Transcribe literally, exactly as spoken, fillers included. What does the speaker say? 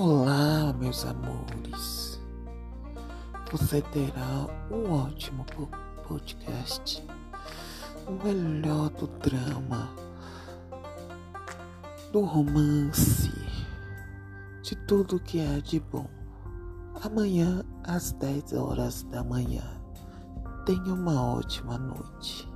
Olá, meus amores. Você terá um ótimo podcast, o melhor do drama, do romance, de tudo que há de bom. Amanhã às dez horas da manhã. Tenha uma ótima noite.